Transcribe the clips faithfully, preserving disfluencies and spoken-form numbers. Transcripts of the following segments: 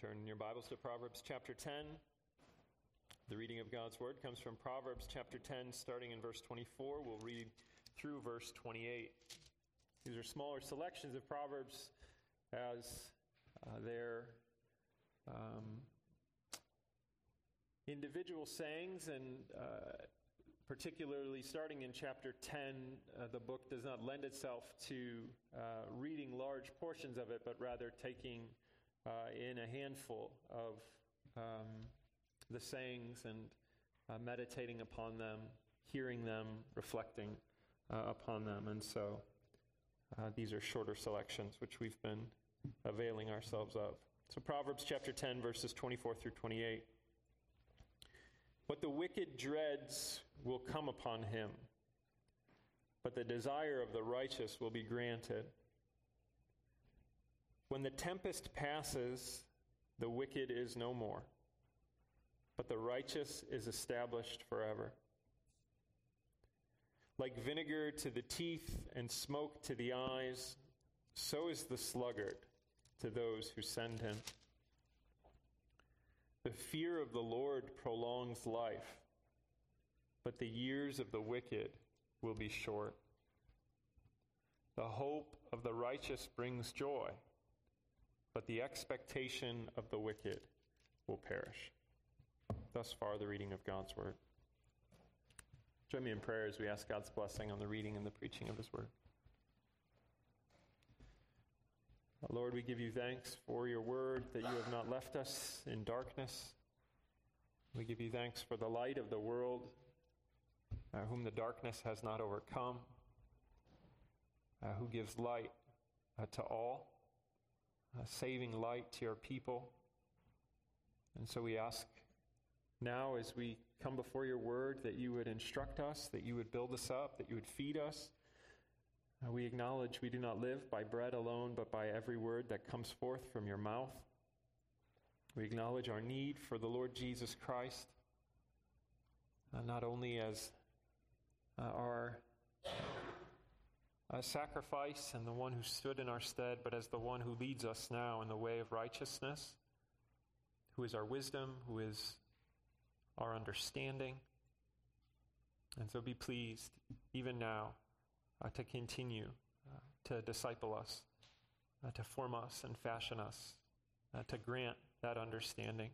Turn your Bibles to Proverbs chapter ten. The reading of God's Word comes from Proverbs chapter ten, starting in verse twenty-four. We'll read through verse twenty-eight. These are smaller selections of Proverbs as uh, their um, individual sayings, and uh, particularly starting in chapter ten, uh, the book does not lend itself to uh, reading large portions of it, but rather taking uh, in a handful of um the sayings and uh, meditating upon them, hearing them, reflecting uh, upon them. And so uh, these are shorter selections, which we've been availing ourselves of. So Proverbs chapter ten, verses twenty-four through twenty-eight. What the wicked dreads will come upon him, but the desire of the righteous will be granted. When the tempest passes, the wicked is no more, but the righteous is established forever. Like vinegar to the teeth and smoke to the eyes, so is the sluggard to those who send him. The fear of the Lord prolongs life, but the years of the wicked will be short. The hope of the righteous brings joy, but the expectation of the wicked will perish. Thus far, the reading of God's Word. Join me in prayer as we ask God's blessing on the reading and the preaching of His Word. Lord, we give you thanks for your Word, that you have not left us in darkness. We give you thanks for the light of the world, uh, whom the darkness has not overcome, uh, who gives light uh, to all, uh, saving light to your people. And so we ask now, as we come before your word, that you would instruct us, that you would build us up, that you would feed us. Uh, we acknowledge we do not live by bread alone, but by every word that comes forth from your mouth. We acknowledge our need for the Lord Jesus Christ, uh, not only as uh, our uh, sacrifice and the one who stood in our stead, but as the one who leads us now in the way of righteousness, who is our wisdom, who is our understanding. And so be pleased, even now, uh, to continue uh, to disciple us, uh, to form us and fashion us, uh, to grant that understanding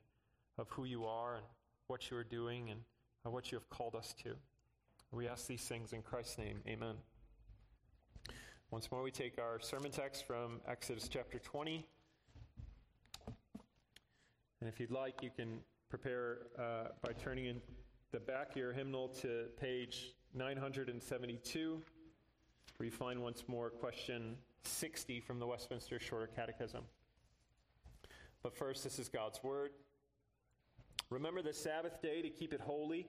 of who you are and what you are doing and uh, what you have called us to. We ask these things in Christ's name. Amen. Once more, we take our sermon text from Exodus chapter twenty. And if you'd like, you can prepare uh, by turning in the back of your hymnal to page nine hundred seventy-two, where you find once more question sixty from the Westminster Shorter Catechism. But first, this is God's Word. Remember the Sabbath day to keep it holy.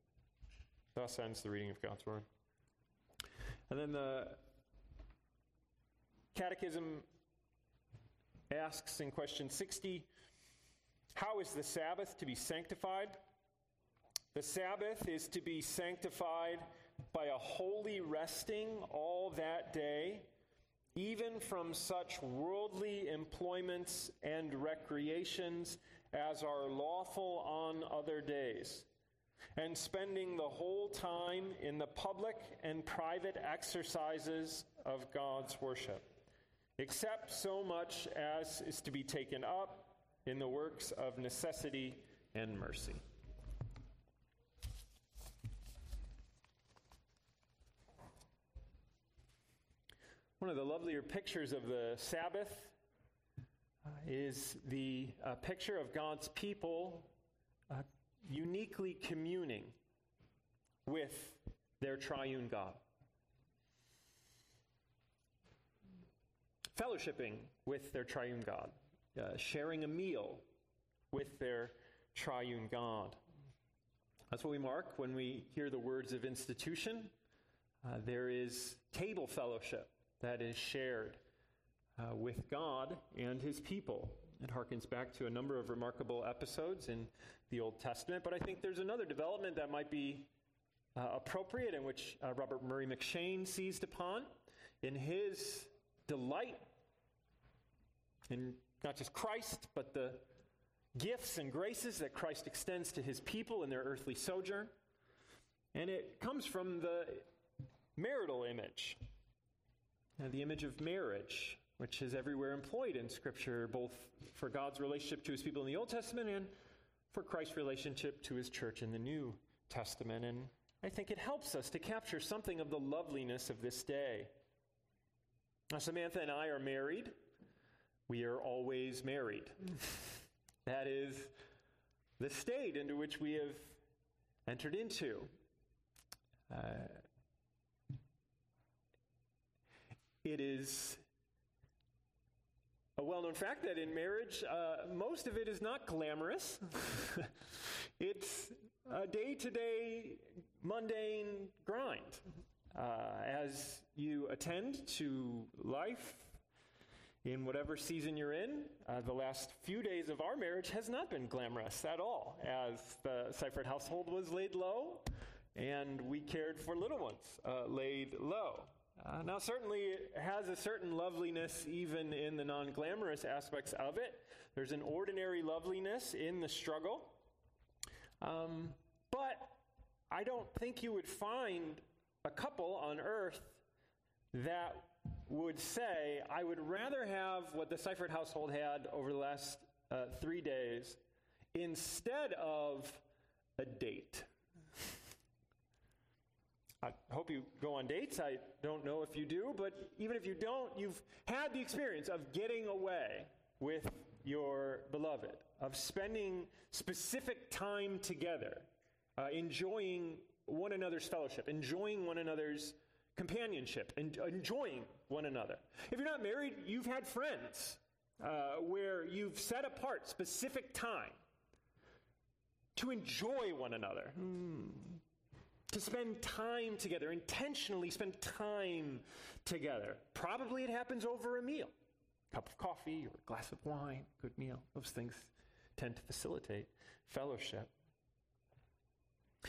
Thus ends the reading of God's Word. And then the Catechism asks in question sixty, how is the Sabbath to be sanctified? The Sabbath is to be sanctified by a holy resting all that day, even from such worldly employments and recreations as are lawful on other days, and spending the whole time in the public and private exercises of God's worship, except so much as is to be taken up in the works of necessity and mercy. One of the lovelier pictures of the Sabbath uh, is the uh, picture of God's people uh, uniquely communing with their triune God, fellowshipping with their triune God. Uh, sharing a meal with their triune God. That's what we mark when we hear the words of institution. Uh, there is table fellowship that is shared uh, with God and his people. It harkens back to a number of remarkable episodes in the Old Testament, but I think there's another development that might be uh, appropriate and which uh, Robert Murray McShane seized upon in his delight in not just Christ, but the gifts and graces that Christ extends to his people in their earthly sojourn. And it comes from the marital image, uh, the image of marriage, which is everywhere employed in Scripture, both for God's relationship to his people in the Old Testament and for Christ's relationship to his church in the New Testament. And I think it helps us to capture something of the loveliness of this day. Now, Samantha and I are married. We are always married. That is the state into which we have entered into. Uh, it is a well-known fact that in marriage, uh, most of it is not glamorous. It's a day-to-day, mundane grind. Uh, as you attend to life, in whatever season you're in, uh, the last few days of our marriage has not been glamorous at all, as the Seifert household was laid low, and we cared for little ones uh, laid low. Uh, now, certainly, it has a certain loveliness even in the non-glamorous aspects of it. There's an ordinary loveliness in the struggle. Um, but I don't think you would find a couple on earth that would say, I would rather have what the Seifert household had over the last uh, three days instead of a date. I hope you go on dates. I don't know if you do, but even if you don't, you've had the experience of getting away with your beloved, of spending specific time together, uh, enjoying one another's fellowship, enjoying one another's companionship, and enjoying one another. If you're not married, you've had friends uh, where you've set apart specific time to enjoy one another, mm. to spend time together, intentionally spend time together. Probably it happens over a meal, a cup of coffee or a glass of wine, good meal. Those things tend to facilitate fellowship.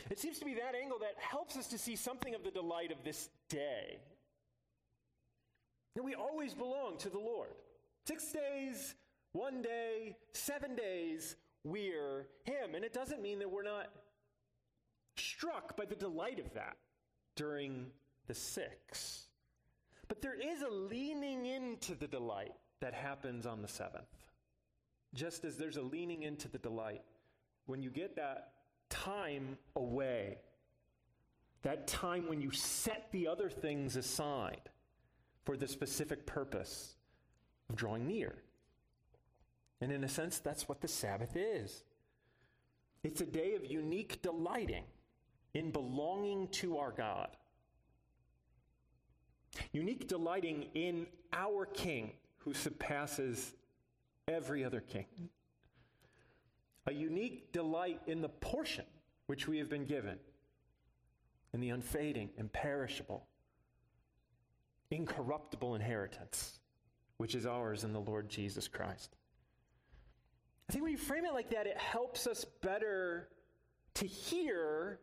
It seems to be that angle that helps us to see something of the delight of this day. And we always belong to the Lord. Six days, one day, seven days, we're him. And it doesn't mean that we're not struck by the delight of that during the six. But there is a leaning into the delight that happens on the seventh. Just as there's a leaning into the delight when you get that time away, that time when you set the other things aside for the specific purpose of drawing near. And in a sense, that's what the Sabbath is. It's a day of unique delighting in belonging to our God. Unique delighting in our King who surpasses every other king. A unique delight in the portion which we have been given, in the unfading, imperishable, incorruptible inheritance, which is ours in the Lord Jesus Christ. I think when you frame it like that, it helps us better to hear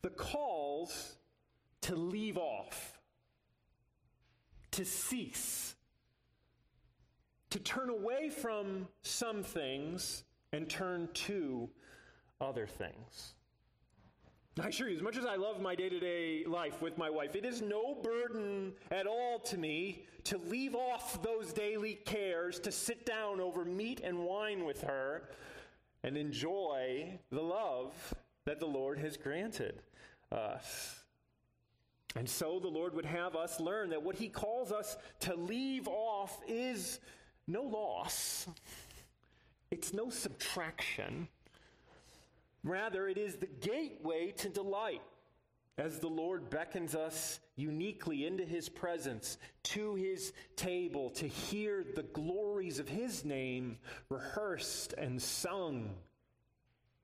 the calls to leave off, to cease, to turn away from some things and turn to other things. I assure you, as much as I love my day-to-day life with my wife, it is no burden at all to me to leave off those daily cares, to sit down over meat and wine with her and enjoy the love that the Lord has granted us. And so the Lord would have us learn that what he calls us to leave off is no loss. It's no subtraction. Rather, it is the gateway to delight as the Lord beckons us uniquely into his presence, to his table, to hear the glories of his name rehearsed and sung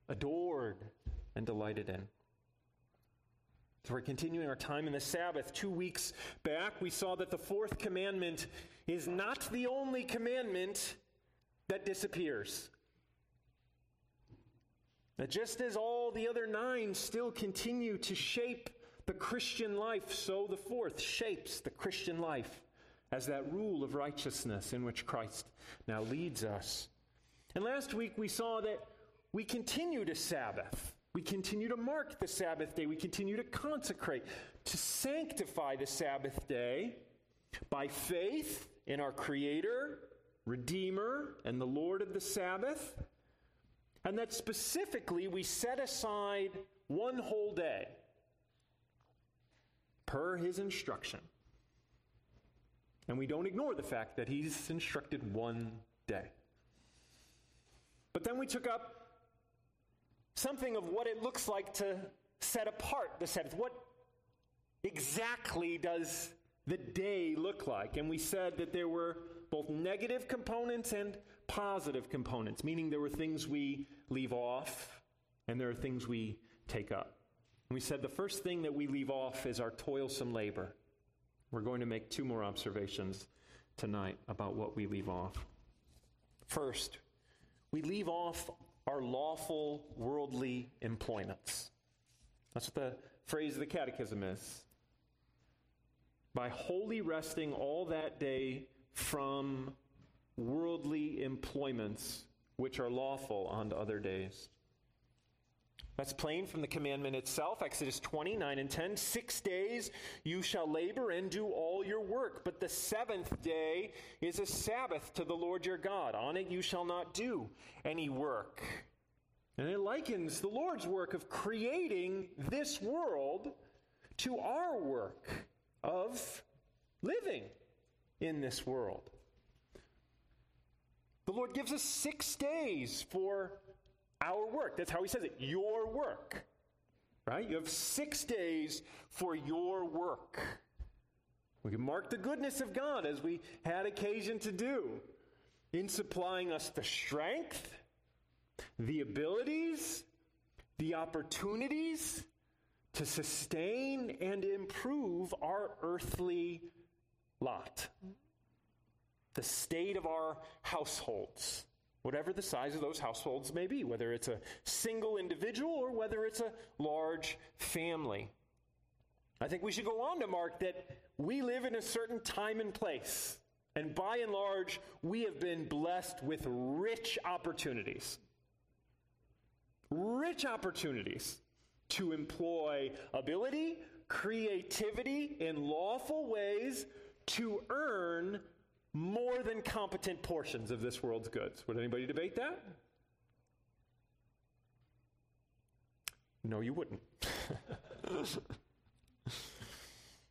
adored, and delighted in. So we're continuing our time in the Sabbath. Two weeks back, we saw that the fourth commandment is not the only commandment that disappears. Now, just as all the other nine still continue to shape the Christian life, so the fourth shapes the Christian life as that rule of righteousness in which Christ now leads us. And last week we saw that we continue to Sabbath. We continue to mark the Sabbath day. We continue to consecrate, to sanctify the Sabbath day by faith in our Creator, Redeemer, and the Lord of the Sabbath. And that specifically we set aside one whole day per his instruction. And we don't ignore the fact that he's instructed one day. But then we took up something of what it looks like to set apart the Sabbath. What exactly does the day look like? And we said that there were both negative components and positive components, meaning there were things we leave off and there are things we take up. And we said the first thing that we leave off is our toilsome labor. We're going to make two more observations tonight about what we leave off. First, we leave off our lawful worldly employments. That's what the phrase of the Catechism is. By wholly resting all that day from worldly employments which are lawful on other days. That's plain from the commandment itself, Exodus twenty, nine and ten. Six days you shall labor and do all your work, but the seventh day is a Sabbath to the Lord your God. On it you shall not do any work. And it likens the Lord's work of creating this world to our work of living in this world. The Lord gives us six days for our work. That's how he says it. Your work. Right? You have six days for your work. We can mark the goodness of God as we had occasion to do in supplying us the strength, the abilities, the opportunities to sustain and improve our earthly lot, the state of our households. Whatever the size of those households may be, whether it's a single individual or whether it's a large family. I think we should go on to mark that we live in a certain time and place, and by and large, we have been blessed with rich opportunities. Rich opportunities to employ ability, creativity in lawful ways to earn more than competent portions of this world's goods. Would anybody debate that? No, you wouldn't.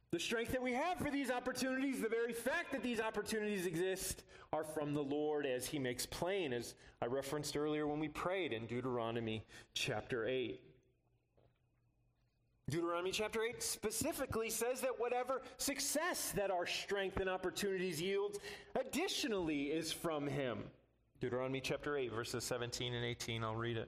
The strength that we have for these opportunities, the very fact that these opportunities exist, are from the Lord, as he makes plain, as I referenced earlier when we prayed in Deuteronomy chapter eight. Deuteronomy chapter eight specifically says that whatever success that our strength and opportunities yields additionally is from him. Deuteronomy chapter eight, verses seventeen and eighteen. I'll read it.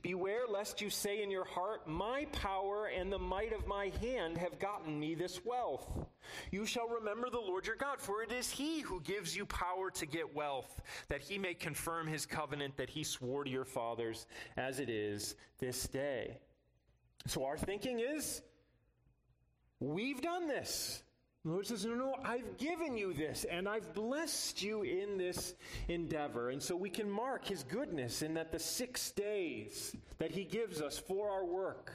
Beware lest you say in your heart, my power and the might of my hand have gotten me this wealth. You shall remember the Lord your God, for it is he who gives you power to get wealth, that he may confirm his covenant that he swore to your fathers, as it is this day. So our thinking is, we've done this. The Lord says, no, no, I've given you this, and I've blessed you in this endeavor. And so we can mark his goodness in that the six days that he gives us for our work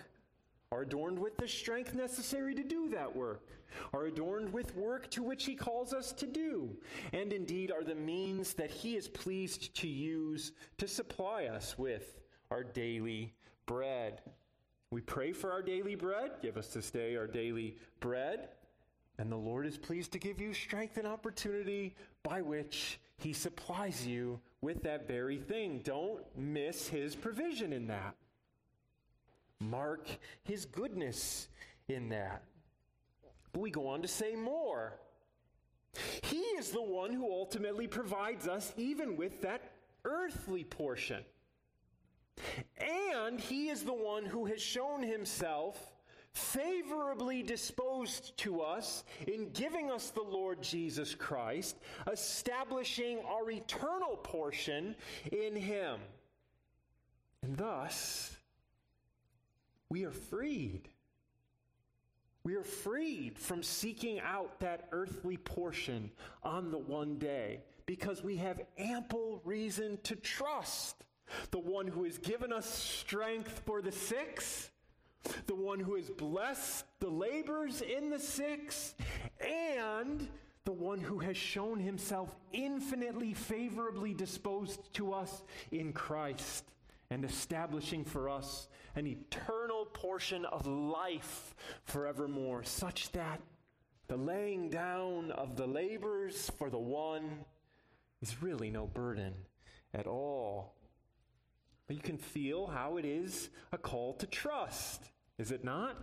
are adorned with the strength necessary to do that work, are adorned with work to which he calls us to do, and indeed are the means that he is pleased to use to supply us with our daily bread. We pray for our daily bread. Give us this day our daily bread. And the Lord is pleased to give you strength and opportunity by which he supplies you with that very thing. Don't miss his provision in that. Mark his goodness in that. But we go on to say more. He is the one who ultimately provides us even with that earthly portion. And he is the one who has shown himself favorably disposed to us in giving us the Lord Jesus Christ, establishing our eternal portion in him. And thus, we are freed. We are freed from seeking out that earthly portion on the one day because we have ample reason to trust the one who has given us strength for the six, the one who has blessed the labors in the six, and the one who has shown himself infinitely favorably disposed to us in Christ, and establishing for us an eternal portion of life forevermore, such that the laying down of the labors for the one is really no burden at all. But you can feel how it is a call to trust, is it not?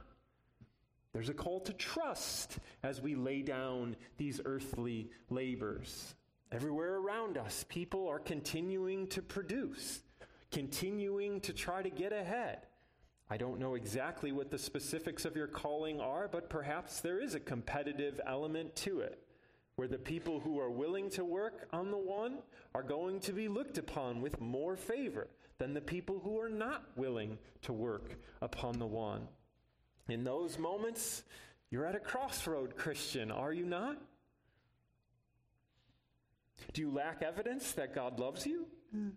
There's a call to trust as we lay down these earthly labors. Everywhere around us, people are continuing to produce, continuing to try to get ahead. I don't know exactly what the specifics of your calling are, but perhaps there is a competitive element to it, where the people who are willing to work on the one are going to be looked upon with more favor than the people who are not willing to work upon the one. In those moments, you're at a crossroad, Christian, are you not? Do you lack evidence that God loves you? Mm.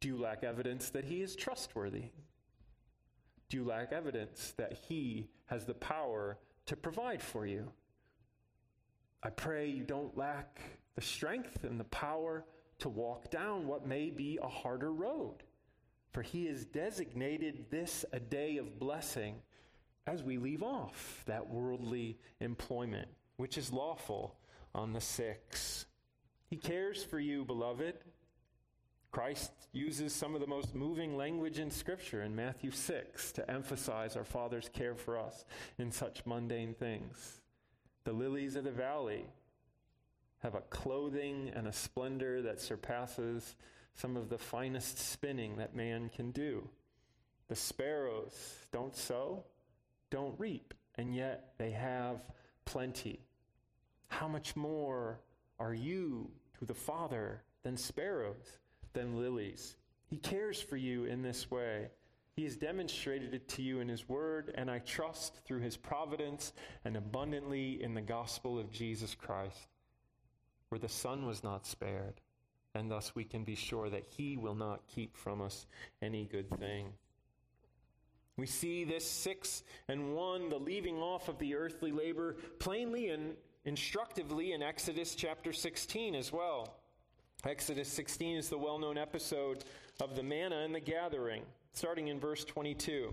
Do you lack evidence that he is trustworthy? Do you lack evidence that he has the power to provide for you? I pray you don't lack the strength and the power to walk down what may be a harder road, for he has designated this a day of blessing as we leave off that worldly employment, which is lawful on the sixth. He cares for you, beloved. Christ uses some of the most moving language in Scripture in Matthew six to emphasize our Father's care for us in such mundane things. The lilies of the valley have a clothing and a splendor that surpasses some of the finest spinning that man can do. The sparrows don't sow, don't reap, and yet they have plenty. How much more are you to the Father than sparrows? Than lilies. He cares for you in this way. He has demonstrated it to you in his word, and I trust through his providence and abundantly in the gospel of Jesus Christ, where the Son was not spared, and thus we can be sure that he will not keep from us any good thing. We see this six and one, the leaving off of the earthly labor, plainly and instructively in Exodus chapter sixteen as well. Exodus sixteen is the well-known episode of the manna and the gathering, starting in verse twenty-two.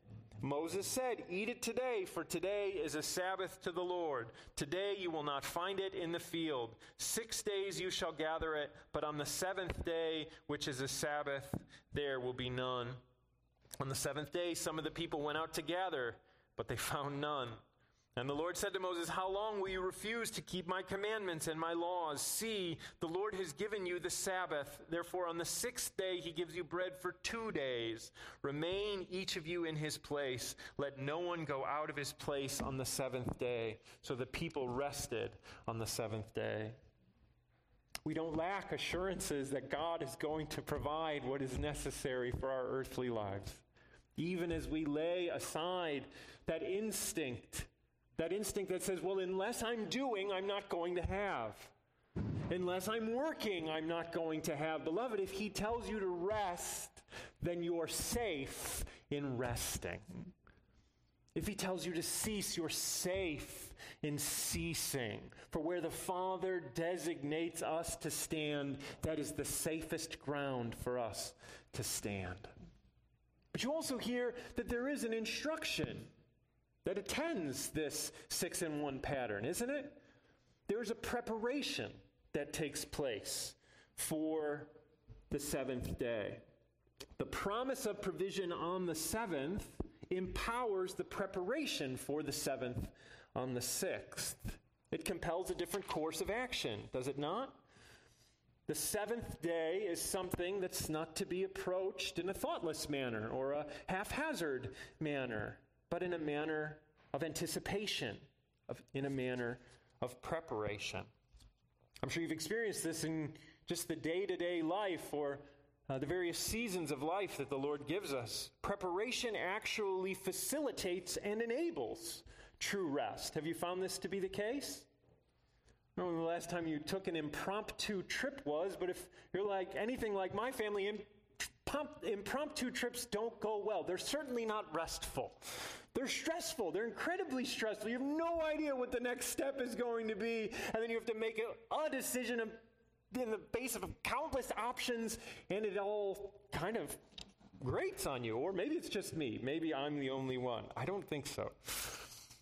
Moses said, "Eat it today, for today is a Sabbath to the Lord. Today you will not find it in the field. Six days you shall gather it, but on the seventh day, which is a Sabbath, there will be none." On the seventh day some of the people went out to gather, but they found none. And the Lord said to Moses, "How long will you refuse to keep my commandments and my laws? See, the Lord has given you the Sabbath. Therefore, on the sixth day, he gives you bread for two days. Remain each of you in his place. Let no one go out of his place on the seventh day." So the people rested on the seventh day. We don't lack assurances that God is going to provide what is necessary for our earthly lives, even as we lay aside that instinct That instinct that says, well, unless I'm doing, I'm not going to have. Unless I'm working, I'm not going to have. Beloved, if he tells you to rest, then you're safe in resting. If he tells you to cease, you're safe in ceasing. For where the Father designates us to stand, that is the safest ground for us to stand. But you also hear that there is an instruction that attends this six in one pattern, isn't it? There's a preparation that takes place for the seventh day. The promise of provision on the seventh empowers the preparation for the seventh on the sixth. It compels a different course of action, does it not? The seventh day is something that's not to be approached in a thoughtless manner or a haphazard manner, but in a manner of anticipation, of, in a manner of preparation. I'm sure you've experienced this in just the day-to-day life or Uh, the various seasons of life that the Lord gives us. Preparation actually facilitates and enables true rest. Have you found this to be the case? I don't know when the last time you took an impromptu trip was, but if you're like anything like my family, imp- impromptu trips don't go well. They're certainly not restful. They're stressful. They're incredibly stressful. You have no idea what the next step is going to be, and then you have to make a, a decision of in the base of countless options, and it all kind of grates on you. Or maybe it's just me. Maybe I'm the only one. I don't think so.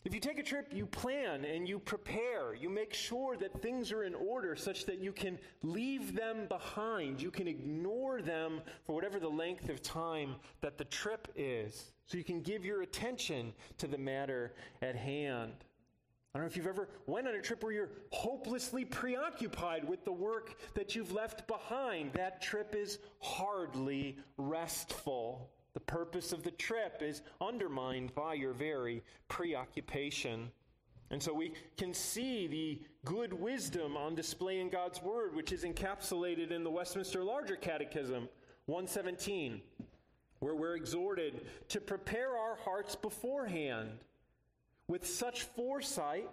If you take a trip, you plan and you prepare. You make sure that things are in order such that you can leave them behind. You can ignore them for whatever the length of time that the trip is, so you can give your attention to the matter at hand. I don't know if you've ever went on a trip where you're hopelessly preoccupied with the work that you've left behind. That trip is hardly restful. The purpose of the trip is undermined by your very preoccupation. And so we can see the good wisdom on display in God's Word, which is encapsulated in the Westminster Larger Catechism, one seventeen, where we're exhorted to prepare our hearts beforehand with such foresight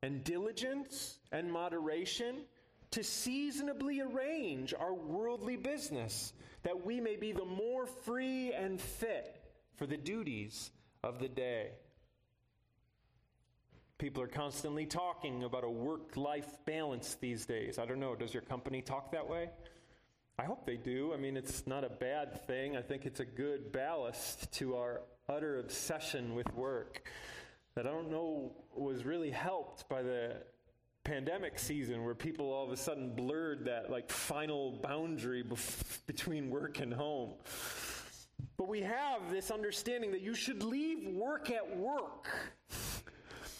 and diligence and moderation to seasonably arrange our worldly business, that we may be the more free and fit for the duties of the day. People are constantly talking about a work-life balance these days. I don't know, does your company talk that way? I hope they do. I mean, it's not a bad thing. I think it's a good ballast to our utter obsession with work that I don't know was really helped by the pandemic season, where people all of a sudden blurred that like final boundary bef- between work and home. But we have this understanding that you should leave work at work.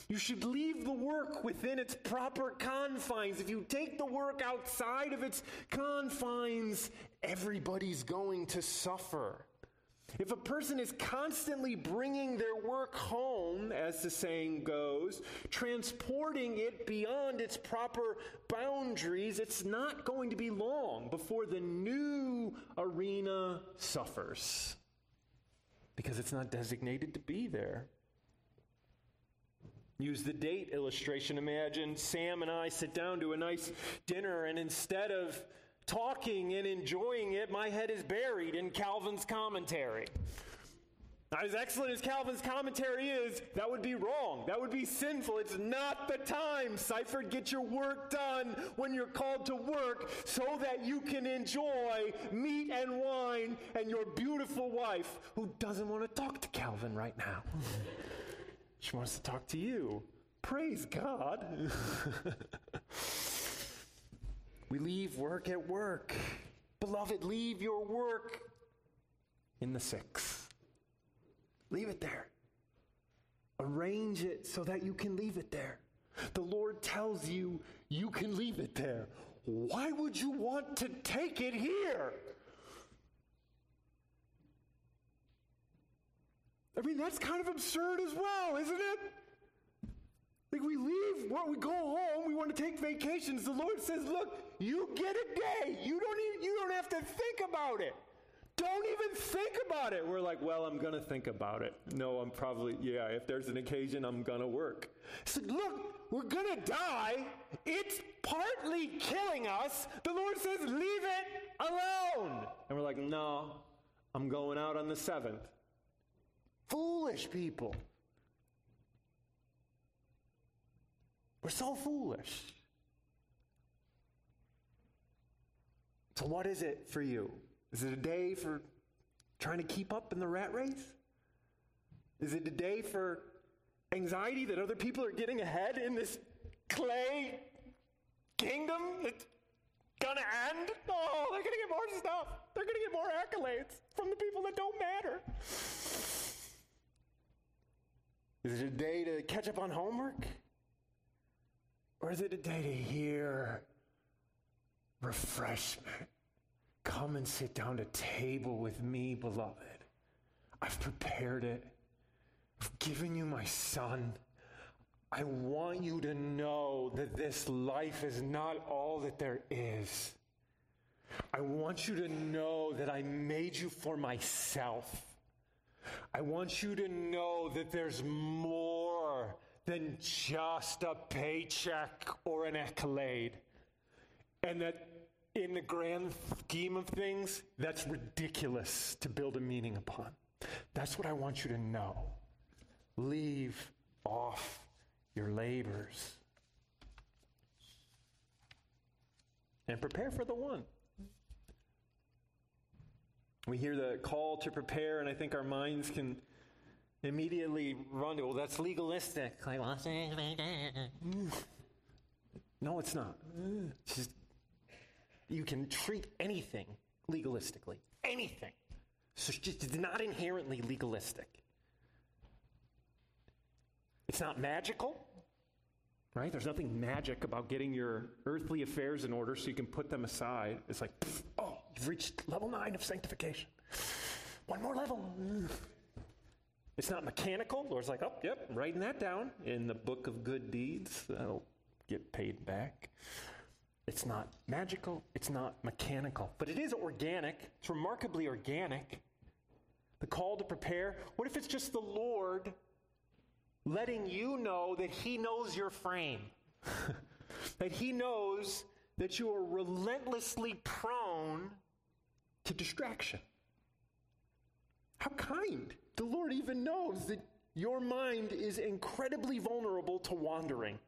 You should leave the work within its proper confines. If you take the work outside of its confines, everybody's going to suffer. If a person is constantly bringing their work home, as the saying goes, transporting it beyond its proper boundaries, it's not going to be long before the new arena suffers, because it's not designated to be there. Use the date illustration. Imagine Sam and I sit down to a nice dinner, and instead of talking and enjoying it, my head is buried in Calvin's commentary. Now, as excellent as Calvin's commentary is, that would be wrong. That would be sinful. It's not the time, Seifert. Get your work done when you're called to work so that you can enjoy meat and wine and your beautiful wife, who doesn't want to talk to Calvin right now. She wants to talk to you. Praise God. We leave work at work. Beloved, leave your work in the sixth. Leave it there. Arrange it so that you can leave it there. The Lord tells you you can leave it there. Why would you want to take it here? I mean, that's kind of absurd as well, isn't it? Like, we leave, well, we go home, we want to take vacations. The Lord says, look, you get a day. You don't even, you don't have to think about it. Don't even think about it. We're like, well, I'm going to think about it. No, I'm probably, yeah, if there's an occasion, I'm going to work. So look, we're going to die. It's partly killing us. The Lord says, leave it alone. And we're like, no, I'm going out on the seventh. Foolish people. We're so foolish. So what is it for you? Is it a day for Trying to keep up in the rat race? Is it a day for anxiety that other people are getting ahead in this clay kingdom that's gonna end? Oh, they're gonna get more stuff. They're gonna get more accolades from the people that don't matter. Is it a day to catch up on homework? Or is it a day to hear refreshment? Come and sit down to table with me, beloved. I've prepared it. I've given you my son. I want you to know that this life is not all that there is. I want you to know that I made you for myself. I want you to know that there's more than just a paycheck or an accolade. And that in the grand scheme of things, that's ridiculous to build a meaning upon. That's what I want you to know. Leave off your labors and prepare for the one. We hear the call to prepare, and I think our minds can immediately run to, well, that's legalistic. Like, no, it's not. It's just, you can treat anything legalistically. Anything. So it's, just, it's not inherently legalistic. It's not magical, right? There's nothing magic about getting your earthly affairs in order so you can put them aside. It's like, pff, oh, you've reached level nine of sanctification. One more level. It's not mechanical. Lord's like, oh, yep, writing that down in the book of good deeds. That'll get paid back. It's not magical. It's not mechanical. But it is organic. It's remarkably organic. The call to prepare. What if it's just the Lord letting you know that he knows your frame, that he knows that you are relentlessly prone to distraction? How kind. The Lord even knows that your mind is incredibly vulnerable to wandering,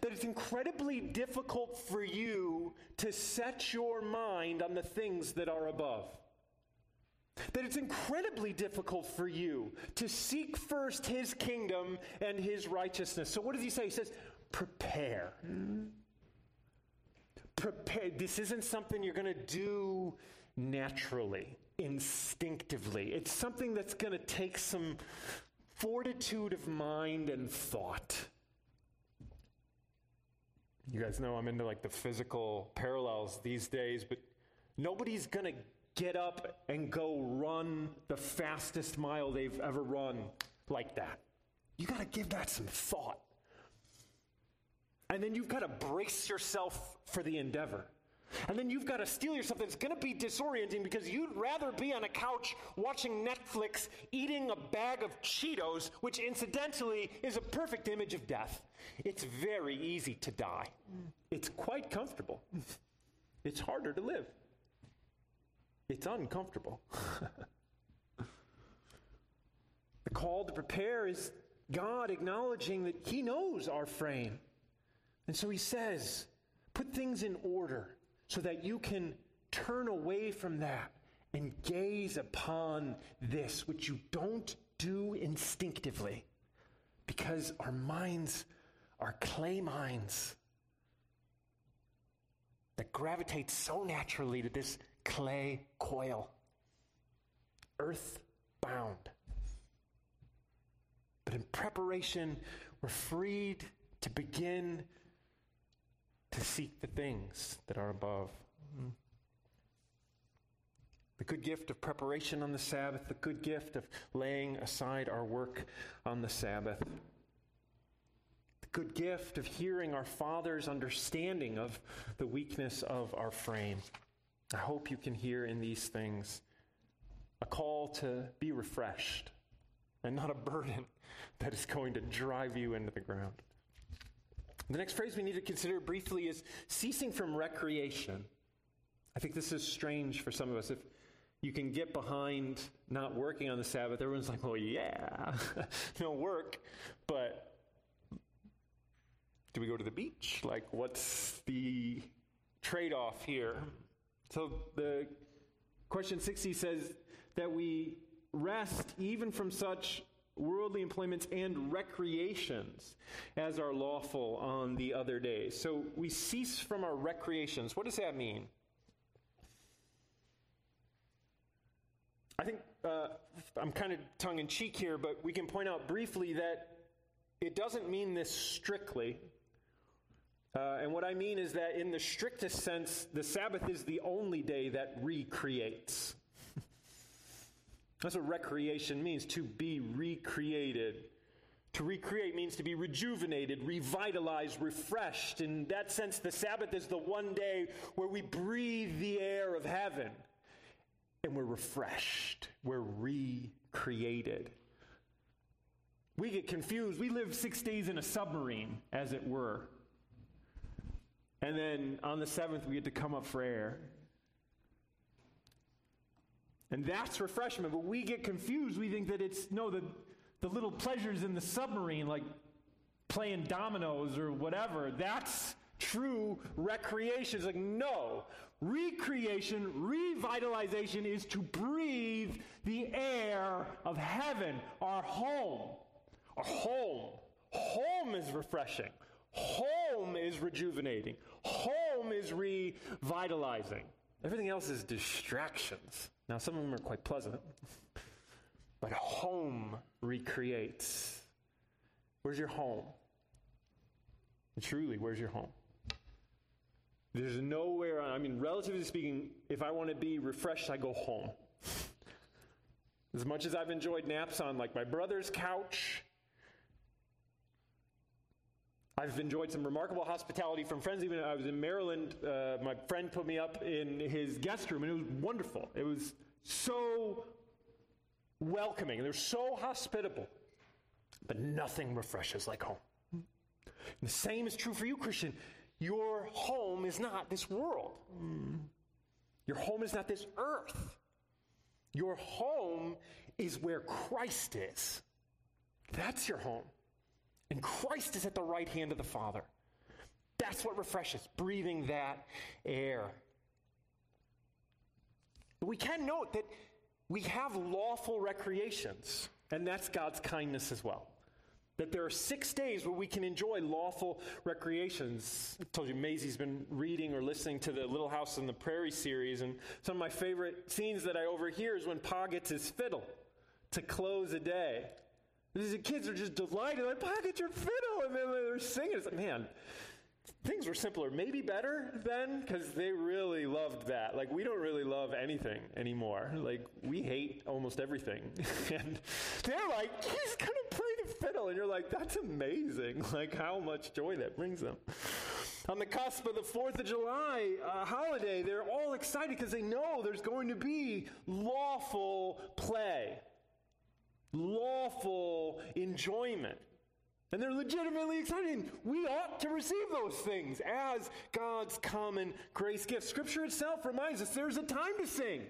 that it's incredibly difficult for you to set your mind on the things that are above. That it's incredibly difficult for you to seek first his kingdom and his righteousness. So what does he say? He says, prepare. Mm-hmm. Prepare. This isn't something you're going to do naturally, instinctively. It's something that's going to take some fortitude of mind and thought. You guys know I'm into like the physical parallels these days, but nobody's going to get up and go run the fastest mile they've ever run like that. You got to give that some thought. And then you've got to brace yourself for the endeavor. And then you've got to steel yourself. It's going to be disorienting because you'd rather be on a couch watching Netflix, eating a bag of Cheetos, which incidentally is a perfect image of death. It's very easy to die. It's quite comfortable. It's harder to live. It's uncomfortable. The call to prepare is God acknowledging that he knows our frame. And so he says, put things in order so that you can turn away from that and gaze upon this, which you don't do instinctively because our minds are clay minds that gravitate so naturally to this clay coil, earth bound. But in preparation, we're freed to begin to seek the things that are above. Mm-hmm. The good gift of preparation on the Sabbath, the good gift of laying aside our work on the Sabbath, the good gift of hearing our Father's understanding of the weakness of our frame. I hope you can hear in these things a call to be refreshed and not a burden that is going to drive you into the ground. The next phrase we need to consider briefly is ceasing from recreation. I think this is strange for some of us. If you can get behind not working on the Sabbath, everyone's like, well, yeah, no work, but do we go to the beach? Like, what's the trade-off here? So the question sixty says, that we rest even from such worldly employments and recreations as are lawful on the other days. So we cease from our recreations. What does that mean? I think uh, I'm kind of tongue-in-cheek here, but we can point out briefly that it doesn't mean this strictly. Uh, and what I mean is that in the strictest sense, the Sabbath is the only day that recreates. That's what recreation means, to be recreated. To recreate means to be rejuvenated, revitalized, refreshed. In that sense, the Sabbath is the one day where we breathe the air of heaven. And we're refreshed. We're recreated. We get confused. We live six days in a submarine, as it were. And then on the seventh, we get to come up for air. And that's refreshment. But we get confused. We think that it's, no, the, the little pleasures in the submarine, like playing dominoes or whatever, that's true recreation. It's like, no, recreation, revitalization is to breathe the air of heaven, our home. Our home. Home is refreshing. Home is rejuvenating. Home is revitalizing. Everything else is distractions. Now, some of them are quite pleasant, but home recreates. Where's your home? Truly, where's your home? There's nowhere, I mean, relatively speaking, if I want to be refreshed, I go home. As much as I've enjoyed naps on, like, my brother's couch, I've enjoyed some remarkable hospitality from friends. Even I was in Maryland. Uh, my friend put me up in his guest room, and it was wonderful. It was so welcoming. They were so hospitable. But nothing refreshes like home. And the same is true for you, Christian. Your home is not this world. Your home is not this earth. Your home is where Christ is. That's your home. And Christ is at the right hand of the Father. That's what refreshes, breathing that air. But we can note that we have lawful recreations, and that's God's kindness as well. That there are six days where we can enjoy lawful recreations. I told you, Maisie's been reading or listening to the Little House on the Prairie series, and some of my favorite scenes that I overhear is when Pa gets his fiddle to close a day. These kids are just delighted, like, "Pa, get your fiddle," and then they're singing. It's like, man, things were simpler, maybe better then, because they really loved that. Like, we don't really love anything anymore. Like, we hate almost everything. And they're like, "He's going to play the fiddle," and you're like, that's amazing, like, how much joy that brings them. On the cusp of the fourth of July uh, holiday, they're all excited because they know there's going to be lawful play. Lawful enjoyment. And they're legitimately excited. We ought to receive those things as God's common grace gift. Scripture itself reminds us there's a time to sing.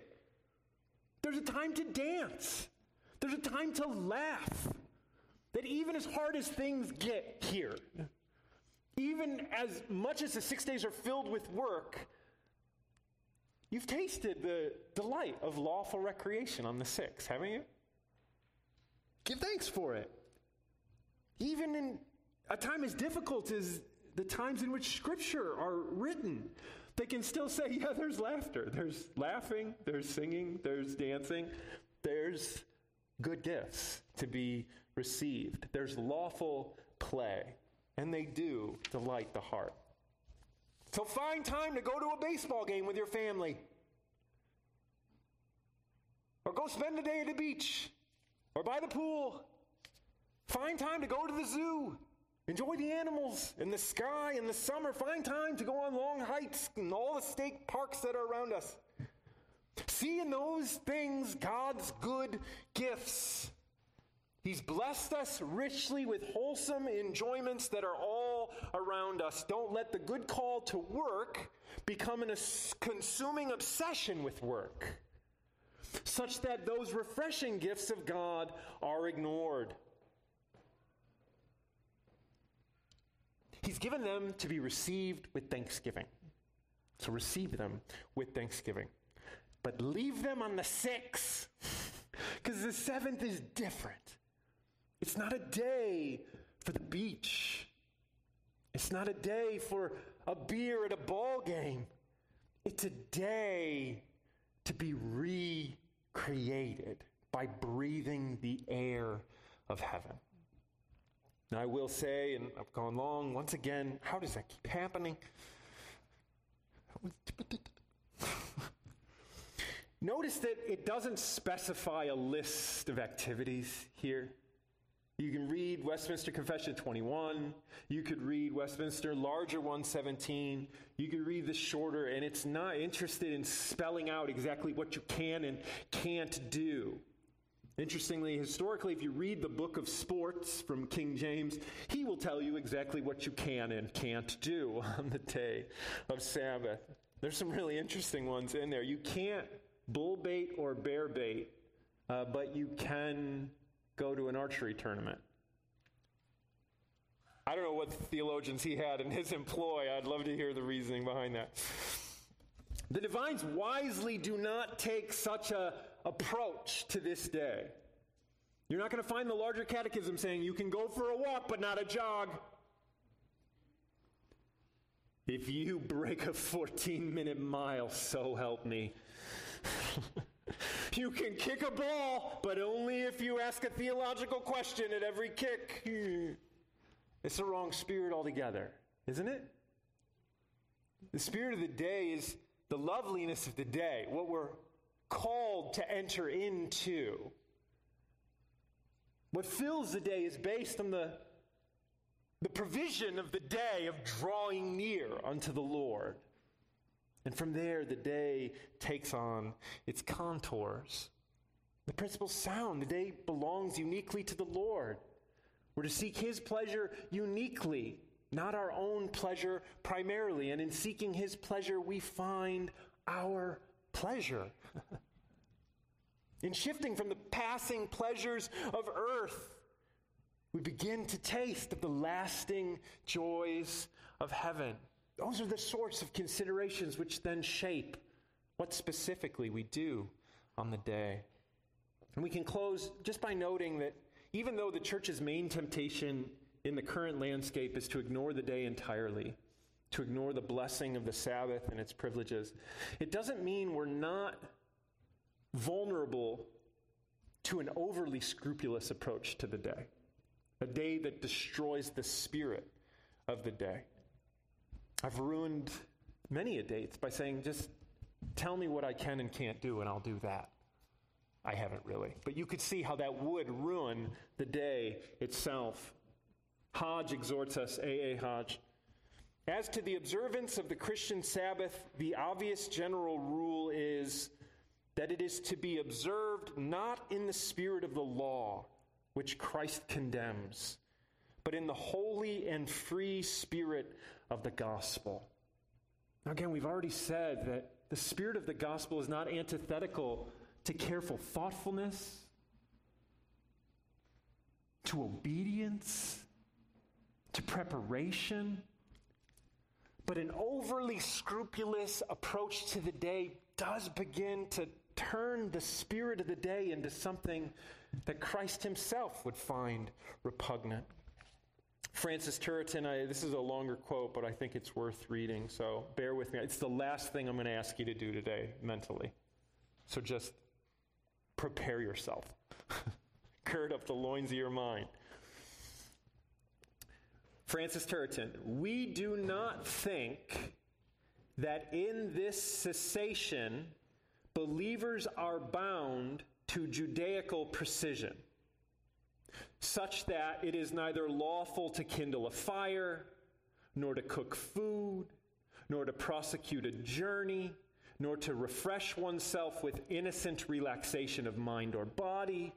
There's a time to dance. There's a time to laugh. That even as hard as things get here, even as much as the six days are filled with work, you've tasted the delight of lawful recreation on the sixth, haven't you? Give thanks for it. Even in a time as difficult as the times in which Scripture are written, they can still say, yeah, there's laughter. There's laughing. There's singing. There's dancing. There's good gifts to be received. There's lawful play. And they do delight the heart. So find time to go to a baseball game with your family. Or go spend a day at the beach. Or by the pool. Find time to go to the zoo. Enjoy the animals and the sky and the summer. Find time to go on long hikes and all the state parks that are around us. See in those things God's good gifts. He's blessed us richly with wholesome enjoyments that are all around us. Don't let the good call to work become a consuming obsession with work, such that those refreshing gifts of God are ignored. He's given them to be received with thanksgiving. So receive them with thanksgiving. but leave them on the sixth, because the seventh is different. It's not a day for the beach. It's not a day for a beer at a ball game. It's a day to be recreated by breathing the air of heaven. Now, I will say, and I've gone long, once again, how does that keep happening? Notice that it doesn't specify a list of activities here. You can read Westminster Confession twenty-one. You could read Westminster larger one seventeen. You could read the shorter, and it's not interested in spelling out exactly what you can and can't do. Interestingly, historically, if you read the Book of Sports from King James, he will tell you exactly what you can and can't do on the day of Sabbath. There's some really interesting ones in there. You can't bull bait or bear bait, uh, but you can go to an archery tournament. I don't know what theologians he had in his employ. I'd love to hear the reasoning behind that. The divines wisely do not take such a approach to this day. You're not going to find the larger catechism saying you can go for a walk but not a jog. If you break a fourteen-minute mile, so help me. You can kick a ball, but only if you ask a theological question at every kick. It's the wrong spirit altogether, isn't it? The spirit of the day is the loveliness of the day, what we're called to enter into. What fills the day is based on the, the provision of the day of drawing near unto the Lord. And from there, the day takes on its contours. The principles sound. The day belongs uniquely to the Lord. We're to seek his pleasure uniquely, not our own pleasure primarily. And in seeking his pleasure, we find our pleasure. In shifting from the passing pleasures of earth, we begin to taste of the lasting joys of heaven. Those are the sorts of considerations which then shape what specifically we do on the day. And we can close just by noting that even though the church's main temptation in the current landscape is to ignore the day entirely, to ignore the blessing of the Sabbath and its privileges, it doesn't mean we're not vulnerable to an overly scrupulous approach to the day, a day that destroys the spirit of the day. I've ruined many a dates by saying, just tell me what I can and can't do, and I'll do that. I haven't really. But you could see how that would ruin the day itself. Hodge exhorts us, A A Hodge, as to the observance of the Christian Sabbath, the obvious general rule is that it is to be observed not in the spirit of the law, which Christ condemns, but in the holy and free spirit of the gospel. Now, again, we've already said that the spirit of the gospel is not antithetical to careful thoughtfulness, to obedience, to preparation. But an overly scrupulous approach to the day does begin to turn the spirit of the day into something that Christ himself would find repugnant. Francis Turretin, I, this is a longer quote, but I think it's worth reading, so bear with me. It's the last thing I'm going to ask you to do today mentally. So just prepare yourself. Gird up the loins of your mind. Francis Turretin, we do not think that in this cessation, believers are bound to Judaical precision, such that it is neither lawful to kindle a fire, nor to cook food, nor to prosecute a journey, nor to refresh oneself with innocent relaxation of mind or body,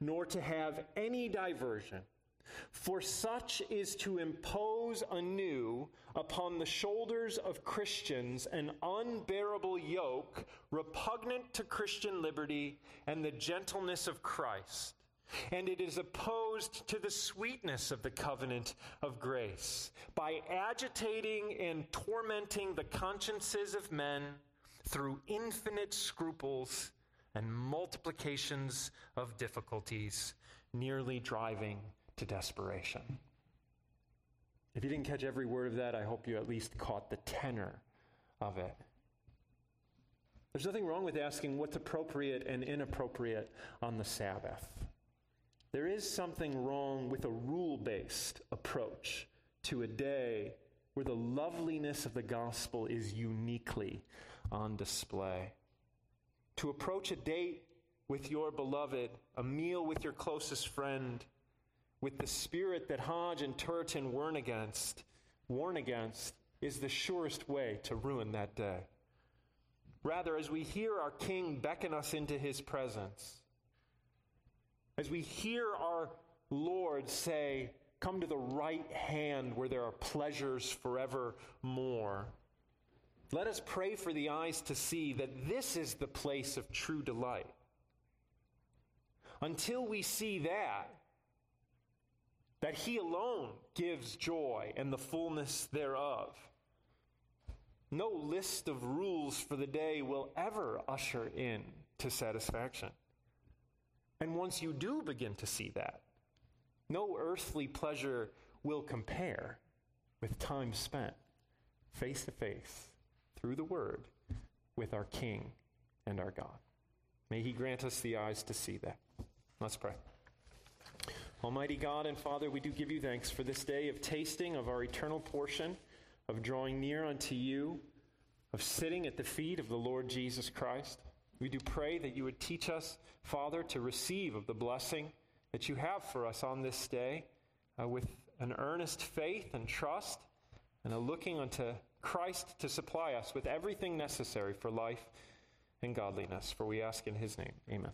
nor to have any diversion. For such is to impose anew upon the shoulders of Christians an unbearable yoke repugnant to Christian liberty and the gentleness of Christ, and it is opposed to the sweetness of the covenant of grace by agitating and tormenting the consciences of men through infinite scruples and multiplications of difficulties, nearly driving to desperation. If you didn't catch every word of that, I hope you at least caught the tenor of it. There's nothing wrong with asking what's appropriate and inappropriate on the Sabbath. There is something wrong with a rule-based approach to a day where the loveliness of the gospel is uniquely on display. To approach a date with your beloved, a meal with your closest friend, with the spirit that Hodge and Turretin warn against, warn against, is the surest way to ruin that day. Rather, as we hear our King beckon us into his presence, as we hear our Lord say, come to the right hand where there are pleasures forevermore, let us pray for the eyes to see that this is the place of true delight. Until we see that, that he alone gives joy and the fullness thereof, no list of rules for the day will ever usher in to satisfaction. And once you do begin to see that, no earthly pleasure will compare with time spent face to face through the Word with our King and our God. May he grant us the eyes to see that. Let's pray. Almighty God and Father, we do give you thanks for this day of tasting of our eternal portion, of drawing near unto you, of sitting at the feet of the Lord Jesus Christ. We do pray that you would teach us, Father, to receive of the blessing that you have for us on this day uh, with an earnest faith and trust and a looking unto Christ to supply us with everything necessary for life and godliness. For we ask in his name. Amen.